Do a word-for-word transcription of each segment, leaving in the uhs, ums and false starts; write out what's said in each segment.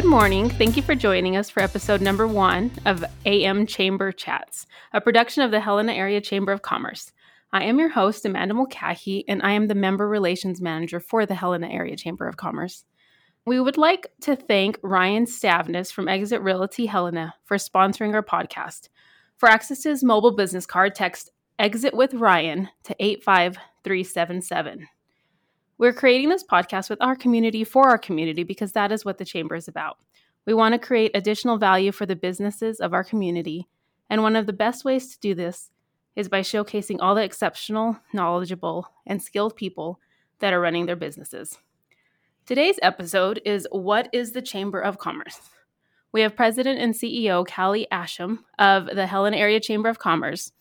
Good morning. Thank you for joining us for episode number one of A M Chamber Chats, a production of the Helena Area Chamber of Commerce. I am your host, Amanda Mulcahy, and I am the Member Relations Manager for the Helena Area Chamber of Commerce. We would like to thank Ryan Stavnes from Exit Realty Helena for sponsoring our podcast. For access to his mobile business card, text EXIT with Ryan to eight five three seven seven. We're creating this podcast with our community for our community because that is what the Chamber is about. We want to create additional value for the businesses of our community, and one of the best ways to do this is by showcasing all the exceptional, knowledgeable, and skilled people that are running their businesses. Today's episode is What is the Chamber of Commerce? We have President and C E O Callie Aschim of the Helena Area Chamber of Commerce,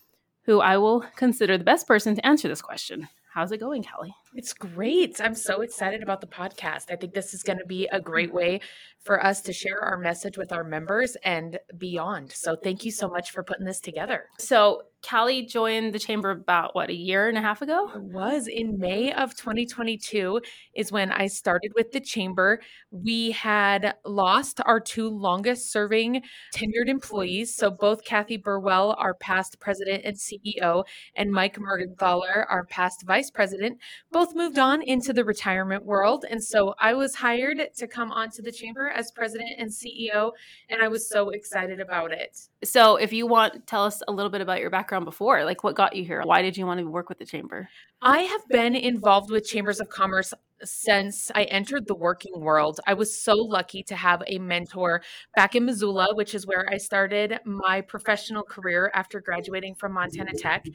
who I will consider the best person to answer this question. How's it going, Callie? It's great. I'm so excited about the podcast. I think this is going to be a great way for us to share our message with our members and beyond. So thank you so much for putting this together. So Callie joined the Chamber about, what, a year and a half ago? It was in May of twenty twenty-two is when I started with the Chamber. We had lost our two longest serving tenured employees. So both Kathy Burwell, our past president and C E O, and Mike Morgenthaler, our past vice president, both moved on into the retirement world. And so I was hired to come onto the Chamber as president and C E O, and I was so excited about it. So if you want, tell us a little bit about your background. Before, like what got you here? Why did you want to work with the Chamber? I have been involved with Chambers of Commerce since I entered the working world. I was so lucky to have a mentor back in Missoula, which is where I started my professional career after graduating from Montana Tech.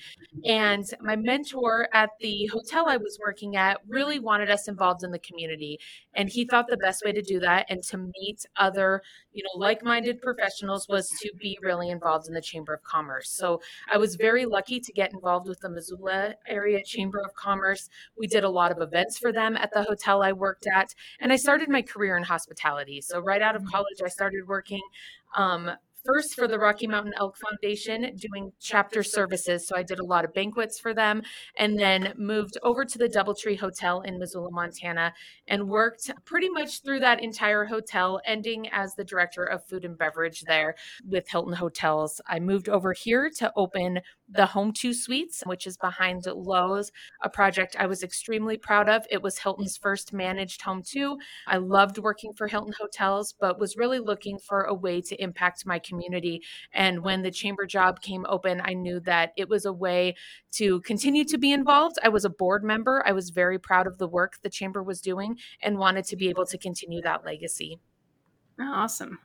And my mentor at the hotel I was working at really wanted us involved in the community. And he thought the best way to do that and to meet other, you know, like-minded professionals was to be really involved in the Chamber of Commerce. So I was very lucky to get involved with the Missoula Area Chamber of Commerce. We did a lot of events for them at the hotel I worked at, and I started my career in hospitality. So right out of college, I started working um, first for the Rocky Mountain Elk Foundation, doing chapter services. So I did a lot of banquets for them, and then moved over to the Doubletree Hotel in Missoula, Montana, and worked pretty much through that entire hotel, ending as the director of food and beverage there with Hilton Hotels. I moved over here to open the Home two Suites, which is behind Lowe's, a project I was extremely proud of. It was Hilton's first managed Home two. I loved working for Hilton Hotels, but was really looking for a way to impact my community. And when the Chamber job came open, I knew that it was a way to continue to be involved. I was a board member. I was very proud of the work the Chamber was doing and wanted to be able to continue that legacy. Awesome.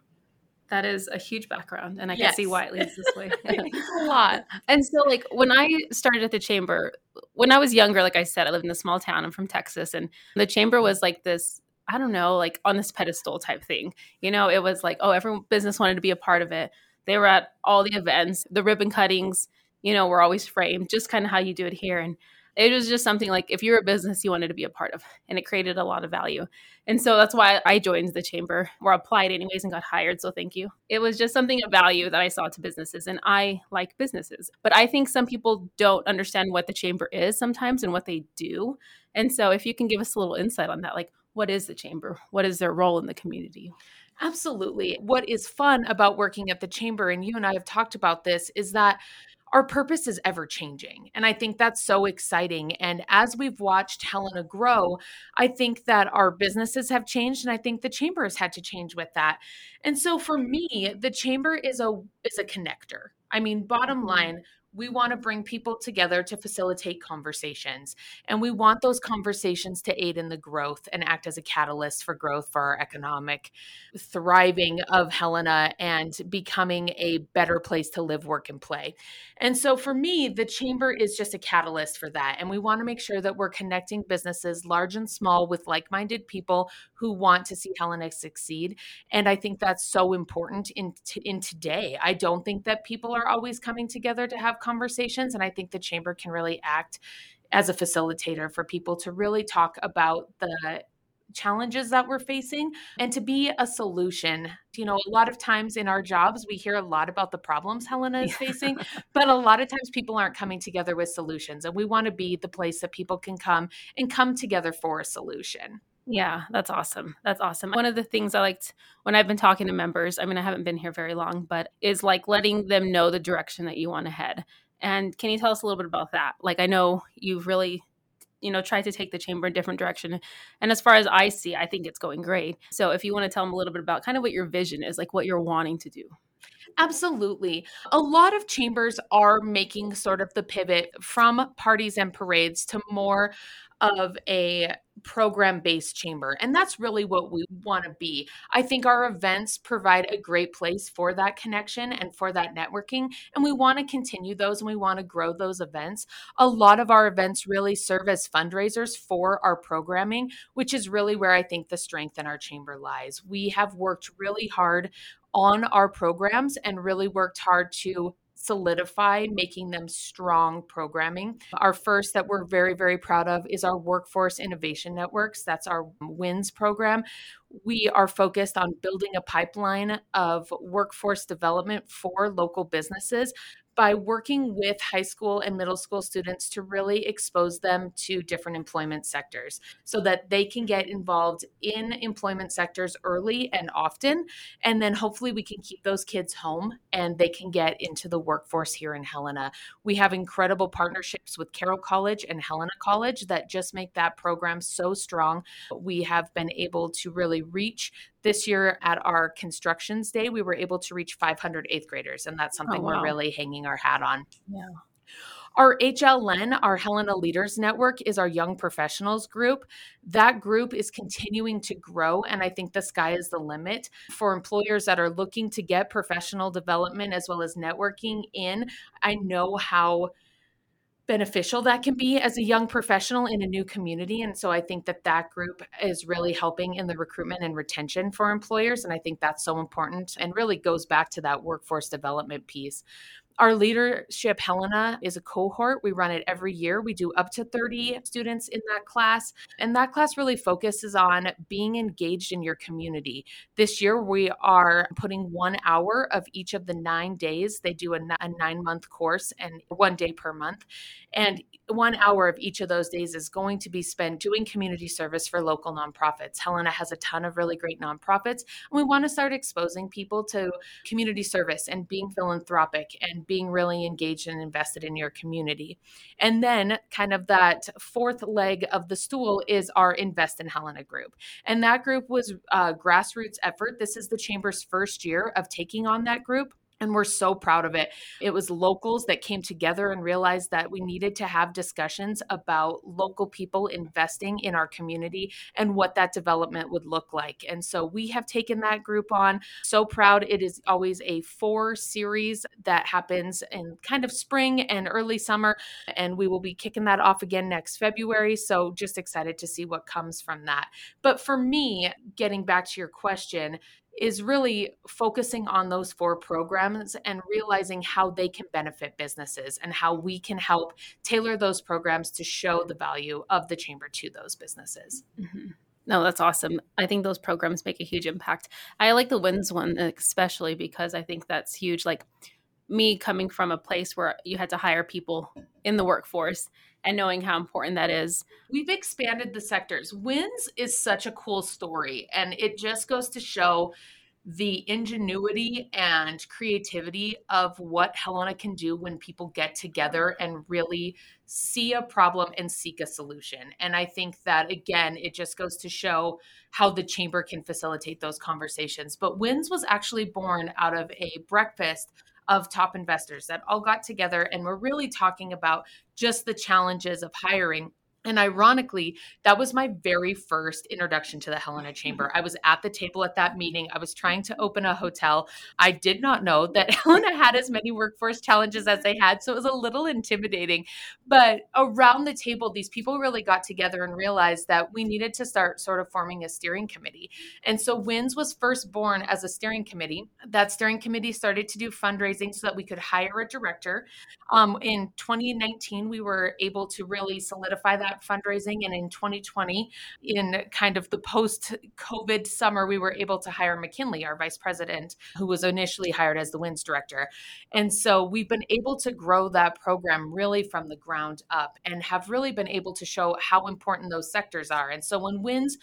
That is a huge background, and I yes. can see why it leads this way. It's a lot. And so, like, when I started at the Chamber, when I was younger, like I said, I lived in a small town. I'm from Texas, and the Chamber was like this, I don't know, like on this pedestal type thing. You know, it was like, oh, every business wanted to be a part of it. They were at all the events. The ribbon cuttings, you know, were always framed, just kind of how you do it here. And it was just something like if you're a business, you wanted to be a part of, and it created a lot of value. And so that's why I joined the Chamber, or applied anyways and got hired. So thank you. It was just something of value that I saw to businesses, and I like businesses. But I think some people don't understand what the Chamber is sometimes and what they do. And so if you can give us a little insight on that, like what is the Chamber? What is their role in the community? Absolutely. What is fun about working at the Chamber, and you and I have talked about this, is that our purpose is ever changing. And I think that's so exciting. And as we've watched Helena grow, I think that our businesses have changed, and I think the Chamber has had to change with that. And so for me, the Chamber is a is a connector. I mean, bottom line, we want to bring people together to facilitate conversations, and we want those conversations to aid in the growth and act as a catalyst for growth for our economic thriving of Helena and becoming a better place to live, work, and play. And so for me, the Chamber is just a catalyst for that. And we want to make sure that we're connecting businesses large and small with like-minded people who want to see Helena succeed. And I think that's so important in, t- in today. I don't think that people are always coming together to have conversations. And I think the Chamber can really act as a facilitator for people to really talk about the challenges that we're facing and to be a solution. You know, a lot of times in our jobs, we hear a lot about the problems Helena is facing, but a lot of times people aren't coming together with solutions. And we want to be the place that people can come and come together for a solution. Yeah, that's awesome. That's awesome. One of the things I liked when I've been talking to members, I mean, I haven't been here very long, but is like letting them know the direction that you want to head. And can you tell us a little bit about that? Like, I know you've really, you know, tried to take the chamber in a different direction. And as far as I see, I think it's going great. So if you want to tell them a little bit about kind of what your vision is, like what you're wanting to do. Absolutely. A lot of chambers are making sort of the pivot from parties and parades to more of a program-based chamber. And that's really what we want to be. I think our events provide a great place for that connection and for that networking. And we want to continue those and we want to grow those events. A lot of our events really serve as fundraisers for our programming, which is really where I think the strength in our chamber lies. We have worked really hard on our programs and really worked hard to solidify, making them strong programming. Our first that we're very, very proud of is our Workforce Innovation Networks. That's our WINS program. We are focused on building a pipeline of workforce development for local businesses by working with high school and middle school students to really expose them to different employment sectors so that they can get involved in employment sectors early and often. And then hopefully we can keep those kids home and they can get into the workforce here in Helena. We have incredible partnerships with Carroll College and Helena College that just make that program so strong. We have been able to really reach this year at our constructions day, we were able to reach five hundred eighth graders. And that's something oh, wow. we're really hanging our hat on. Yeah. Our H L N, our Helena Leaders Network, is our young professionals group. That group is continuing to grow. And I think the sky is the limit for employers that are looking to get professional development as well as networking in. I know how beneficial that can be as a young professional in a new community. And so I think that that group is really helping in the recruitment and retention for employers. And I think that's so important and really goes back to that workforce development piece. Our Leadership Helena is a cohort. We run it every year. We do up to thirty students in that class. And that class really focuses on being engaged in your community. This year, we are putting one hour of each of the nine days. They do a, a nine-month course and one day per month. And one hour of each of those days is going to be spent doing community service for local nonprofits. Helena has a ton of really great nonprofits. And we want to start exposing people to community service and being philanthropic and being really engaged and invested in your community. And then kind of that fourth leg of the stool is our Invest in Helena group. And that group was a grassroots effort. This is the chamber's first year of taking on that group. And we're so proud of it. It was locals that came together and realized that we needed to have discussions about local people investing in our community and what that development would look like. And so we have taken that group on. So proud. It is always a four series that happens in kind of spring and early summer. And we will be kicking that off again next February. So just excited to see what comes from that. But for me, getting back to your question, is really focusing on those four programs and realizing how they can benefit businesses and how we can help tailor those programs to show the value of the chamber to those businesses. Mm-hmm. No, that's awesome. I think those programs make a huge impact. I like the WINS one, especially because I think that's huge. Like me coming from a place where you had to hire people in the workforce and knowing how important that is. We've expanded the sectors. WINS is such a cool story, and it just goes to show the ingenuity and creativity of what Helena can do when people get together and really see a problem and seek a solution. And I think that, again, it just goes to show how the chamber can facilitate those conversations. But WINS was actually born out of a breakfast of top investors that all got together and were really talking about just the challenges of hiring. And ironically, that was my very first introduction to the Helena Chamber. I was at the table at that meeting. I was trying to open a hotel. I did not know that Helena had as many workforce challenges as they had, so it was a little intimidating. But around the table, these people really got together and realized that we needed to start sort of forming a steering committee. And so WINS was first born as a steering committee. That steering committee started to do fundraising so that we could hire a director. Um, in twenty nineteen, we were able to really solidify that that fundraising. And in twenty twenty, in kind of the post-COVID summer, we were able to hire McKinley, our vice president, who was initially hired as the WINS director. And so we've been able to grow that program really from the ground up and have really been able to show how important those sectors are. And so when WINS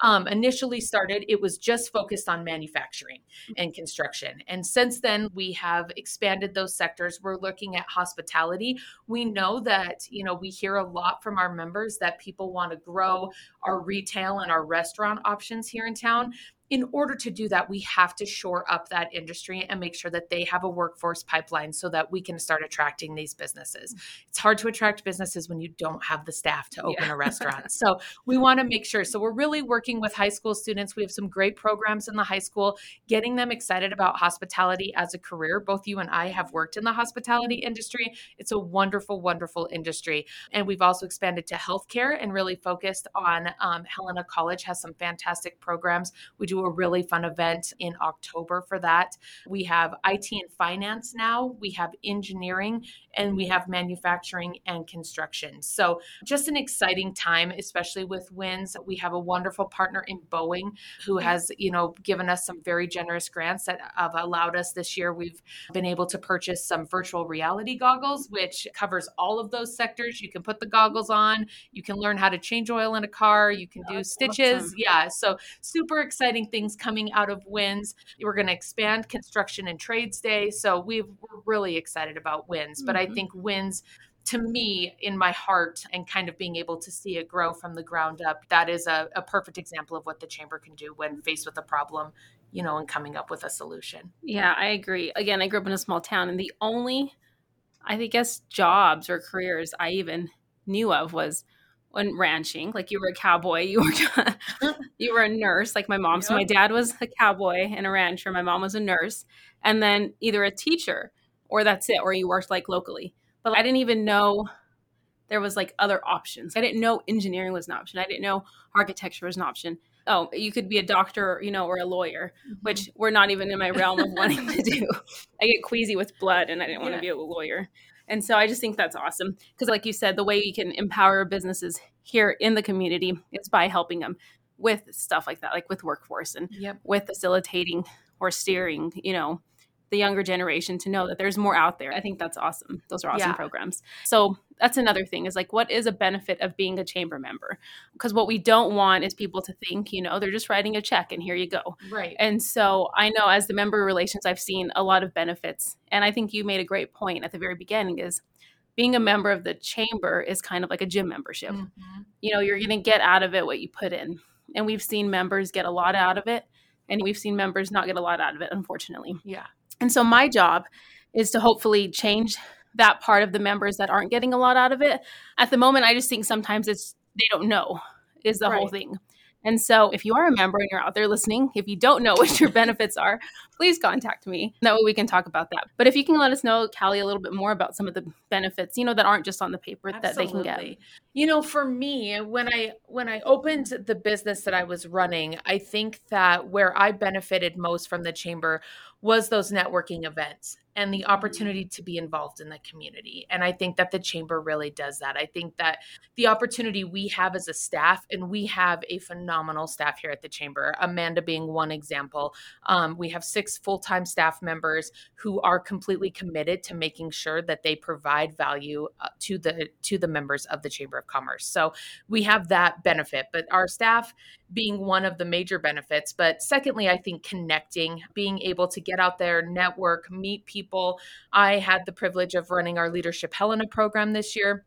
Um, initially started, it was just focused on manufacturing and construction. And since then, we have expanded those sectors. We're looking at hospitality. We know that, you know, we hear a lot from our members that people want to grow our retail and our restaurant options here in town. In order to do that, we have to shore up that industry and make sure that they have a workforce pipeline so that we can start attracting these businesses. It's hard to attract businesses when you don't have the staff to open yeah. a restaurant. So we want to make sure. So we're really working with high school students. We have some great programs in the high school, getting them excited about hospitality as a career. Both you and I have worked in the hospitality industry. It's a wonderful, wonderful industry. And we've also expanded to healthcare and really focused on um, Helena College has some fantastic programs. We do a really fun event in October for that. We have I T and finance now, we have engineering, and we have manufacturing and construction. So just an exciting time, especially with WINS. We have a wonderful partner in Boeing who has, you know, given us some very generous grants that have allowed us this year. We've been able to purchase some virtual reality goggles, which covers all of those sectors. You can put the goggles on, you can learn how to change oil in a car, you can do That's stitches. Awesome. Yeah, so super exciting things coming out of WINS. We're going to expand construction and trades day. So we've, we're really excited about WINS, but mm-hmm. I think WINS, to me, in my heart, and kind of being able to see it grow from the ground up, that is a, a perfect example of what the chamber can do when faced with a problem, you know, and coming up with a solution. Yeah, I agree. Again, I grew up in a small town, and the only, I guess, jobs or careers I even knew of was when ranching, like you were a cowboy, you were you were a nurse, like my mom. Yep. So my dad was a cowboy and a rancher. My mom was a nurse, and then either a teacher or that's it, or you worked like locally. But I didn't even know there was like other options. I didn't know engineering was an option. I didn't know architecture was an option. Oh, you could be a doctor, you know, or a lawyer, mm-hmm. which we're not even in my realm of wanting to do. I get queasy with blood, and I didn't yeah. want to be a lawyer. And so I just think that's awesome because, like you said, the way you can empower businesses here in the community is by helping them with stuff like that, like with workforce and yep. with facilitating or steering, you know, the younger generation to know that there's more out there. I think that's awesome. Those are awesome yeah. programs. So that's another thing is like, what is a benefit of being a chamber member? Because what we don't want is people to think, you know, they're just writing a check and here you go. Right. And so I know as the member relations, I've seen a lot of benefits. And I think you made a great point at the very beginning is being a member of the chamber is kind of like a gym membership. Mm-hmm. You know, you're going to get out of it what you put in. And we've seen members get a lot out of it. And we've seen members not get a lot out of it, unfortunately. Yeah. And so my job is to hopefully change that part of the members that aren't getting a lot out of it. At the moment, I just think sometimes it's they don't know is the right. whole thing. And so if you are a member and you're out there listening, if you don't know what your benefits are, please contact me. That way we can talk about that. But if you can let us know, Callie, a little bit more about some of the benefits, you know, that aren't just on the paper Absolutely. That they can get. You know, for me, when I when I opened the business that I was running, I think that where I benefited most from the chamber was those networking events and the opportunity to be involved in the community. And I think that the chamber really does that. I think that the opportunity we have as a staff, and we have a phenomenal staff here at the chamber, Amanda being one example. Um, we have six full-time staff members who are completely committed to making sure that they provide value to the, to the members of the Chamber of Commerce. So we have that benefit, but our staff being one of the major benefits. But secondly, I think connecting, being able to get out there, network, meet people. People. I had the privilege of running our Leadership Helena program this year.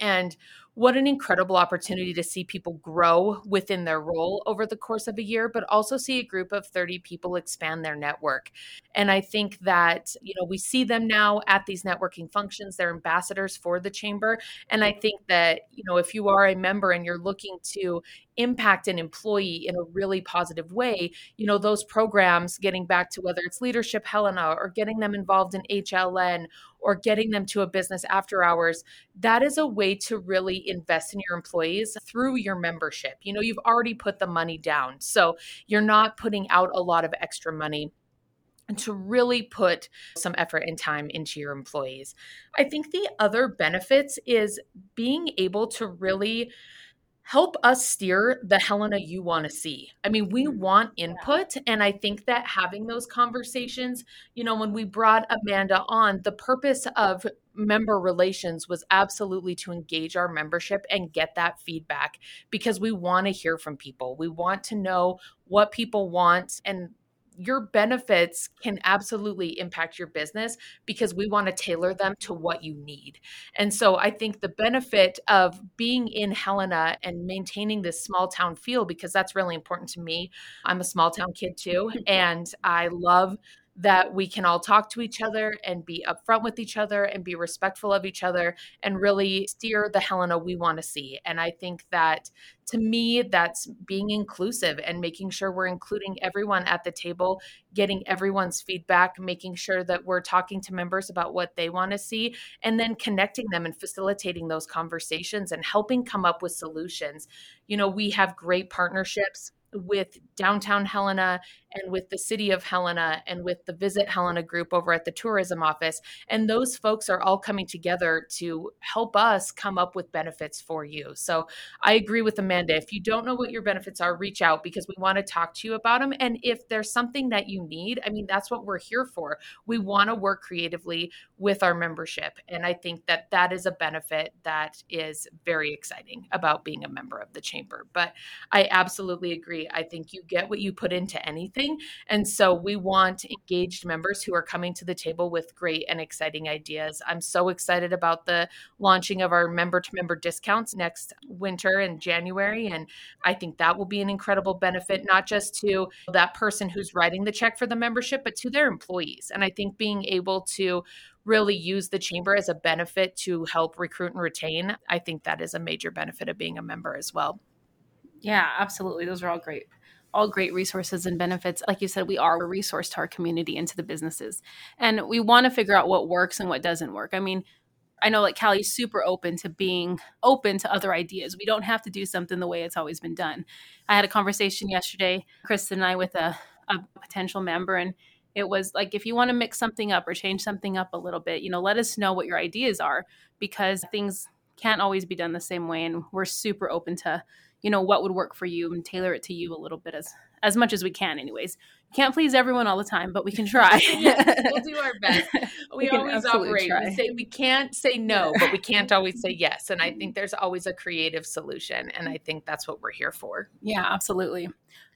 And what an incredible opportunity to see people grow within their role over the course of a year, but also see a group of thirty people expand their network. And I think that, you know, we see them now at these networking functions, they're ambassadors for the chamber. And I think that, you know, if you are a member and you're looking to impact an employee in a really positive way, you know, those programs, getting back to whether it's Leadership Helena or getting them involved in H L N or getting them to a business after hours, that is a way to really invest in your employees through your membership. You know, you've already put the money down, so you're not putting out a lot of extra money and to really put some effort and time into your employees. I think the other benefits is being able to really help us steer the Helena you want to see. I mean, we want input. And I think that having those conversations, you know, when we brought Amanda on, the purpose of member relations was absolutely to engage our membership and get that feedback, because we want to hear from people. We want to know what people want, and your benefits can absolutely impact your business because we want to tailor them to what you need. And so I think the benefit of being in Helena and maintaining this small town feel, because that's really important to me. I'm a small town kid too, and I love that we can all talk to each other and be upfront with each other and be respectful of each other and really steer the Helena we want to see. And I think that, to me, that's being inclusive and making sure we're including everyone at the table, getting everyone's feedback, making sure that we're talking to members about what they want to see, and then connecting them and facilitating those conversations and helping come up with solutions. You know, we have great partnerships with downtown Helena and with the city of Helena and with the Visit Helena group over at the tourism office. And those folks are all coming together to help us come up with benefits for you. So I agree with Amanda. If you don't know what your benefits are, reach out, because we want to talk to you about them. And if there's something that you need, I mean, that's what we're here for. We want to work creatively with our membership. And I think that that is a benefit that is very exciting about being a member of the chamber. But I absolutely agree. I think you get what you put into anything. And so we want engaged members who are coming to the table with great and exciting ideas. I'm so excited about the launching of our member-to-member discounts next winter in January. And I think that will be an incredible benefit, not just to that person who's writing the check for the membership, but to their employees. And I think being able to really use the chamber as a benefit to help recruit and retain, I think that is a major benefit of being a member as well. Yeah, absolutely. Those are all great, all great resources and benefits. Like you said, we are a resource to our community and to the businesses. And we want to figure out what works and what doesn't work. I mean, I know like Callie's super open to being open to other ideas. We don't have to do something the way it's always been done. I had a conversation yesterday, Kristen and I, with a, a potential member, and it was like, if you want to mix something up or change something up a little bit, you know, let us know what your ideas are, because things can't always be done the same way. And we're super open to, you know, what would work for you and tailor it to you a little bit as, as much as we can anyways. Can't please everyone all the time, but we can try. Yes, we'll do our best. We, we always operate. Try. We say we can't say no, but we can't always say yes. And I think there's always a creative solution. And I think that's what we're here for. Yeah, absolutely.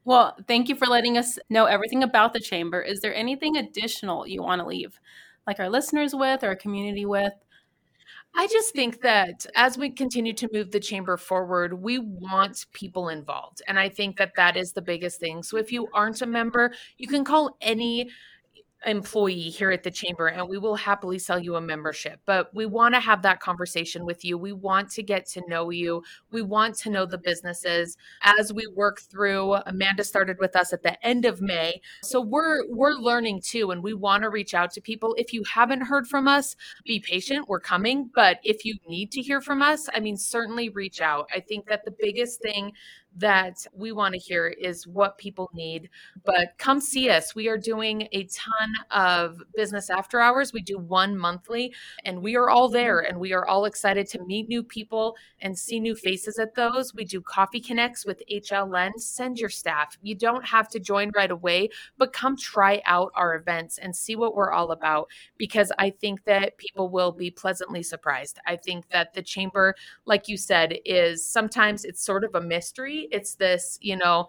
Well, thank you for letting us know everything about the chamber. Is there anything additional you want to leave like our listeners with or our community with? I just think that as we continue to move the chamber forward, we want people involved. And I think that that is the biggest thing. So if you aren't a member, you can call any employee here at the chamber and we will happily sell you a membership. But we want to have that conversation with you. We want to get to know you. We want to know the businesses as we work through. Amanda started with us at the end of May. So we're we're learning too, and we want to reach out to people. If you haven't heard from us, be patient. We're coming. But if you need to hear from us, I mean, certainly reach out. I think that the biggest thing that we want to hear is what people need, but come see us. We are doing a ton of business after hours. We do one monthly, and we are all there, and we are all excited to meet new people and see new faces at those. We do coffee connects with H L N. Send your staff. You don't have to join right away, but come try out our events and see what we're all about, because I think that people will be pleasantly surprised. I think that the chamber, like you said, is sometimes it's sort of a mystery. It's this, you know,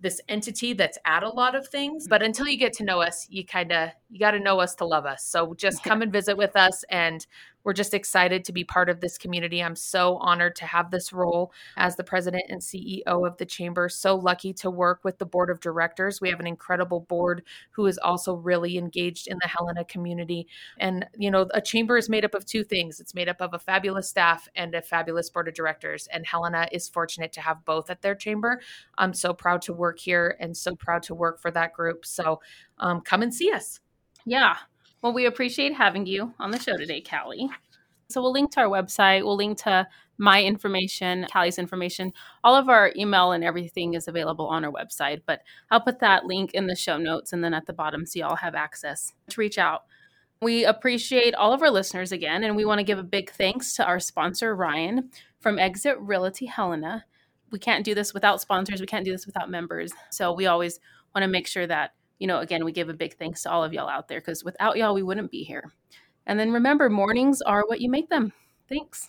this entity that's at a lot of things, but until you get to know us, you kind of, you got to know us to love us. So just come and visit with us, and we're just excited to be part of this community. I'm so honored to have this role as the president and C E O of the chamber. So lucky to work with the board of directors. We have an incredible board who is also really engaged in the Helena community. And, you know, a chamber is made up of two things. It's made up of a fabulous staff and a fabulous board of directors. And Helena is fortunate to have both at their chamber. I'm so proud to work here and so proud to work for that group. So um, come and see us. Yeah. Well, we appreciate having you on the show today, Callie. So we'll link to our website. We'll link to my information, Callie's information. All of our email and everything is available on our website. But I'll put that link in the show notes and then at the bottom so you all have access to reach out. We appreciate all of our listeners again, and we want to give a big thanks to our sponsor, Ryan, from Exit Realty Helena. We can't do this without sponsors. We can't do this without members. So we always want to make sure that, you know, again, we give a big thanks to all of y'all out there because without y'all, we wouldn't be here. And then remember, mornings are what you make them. Thanks.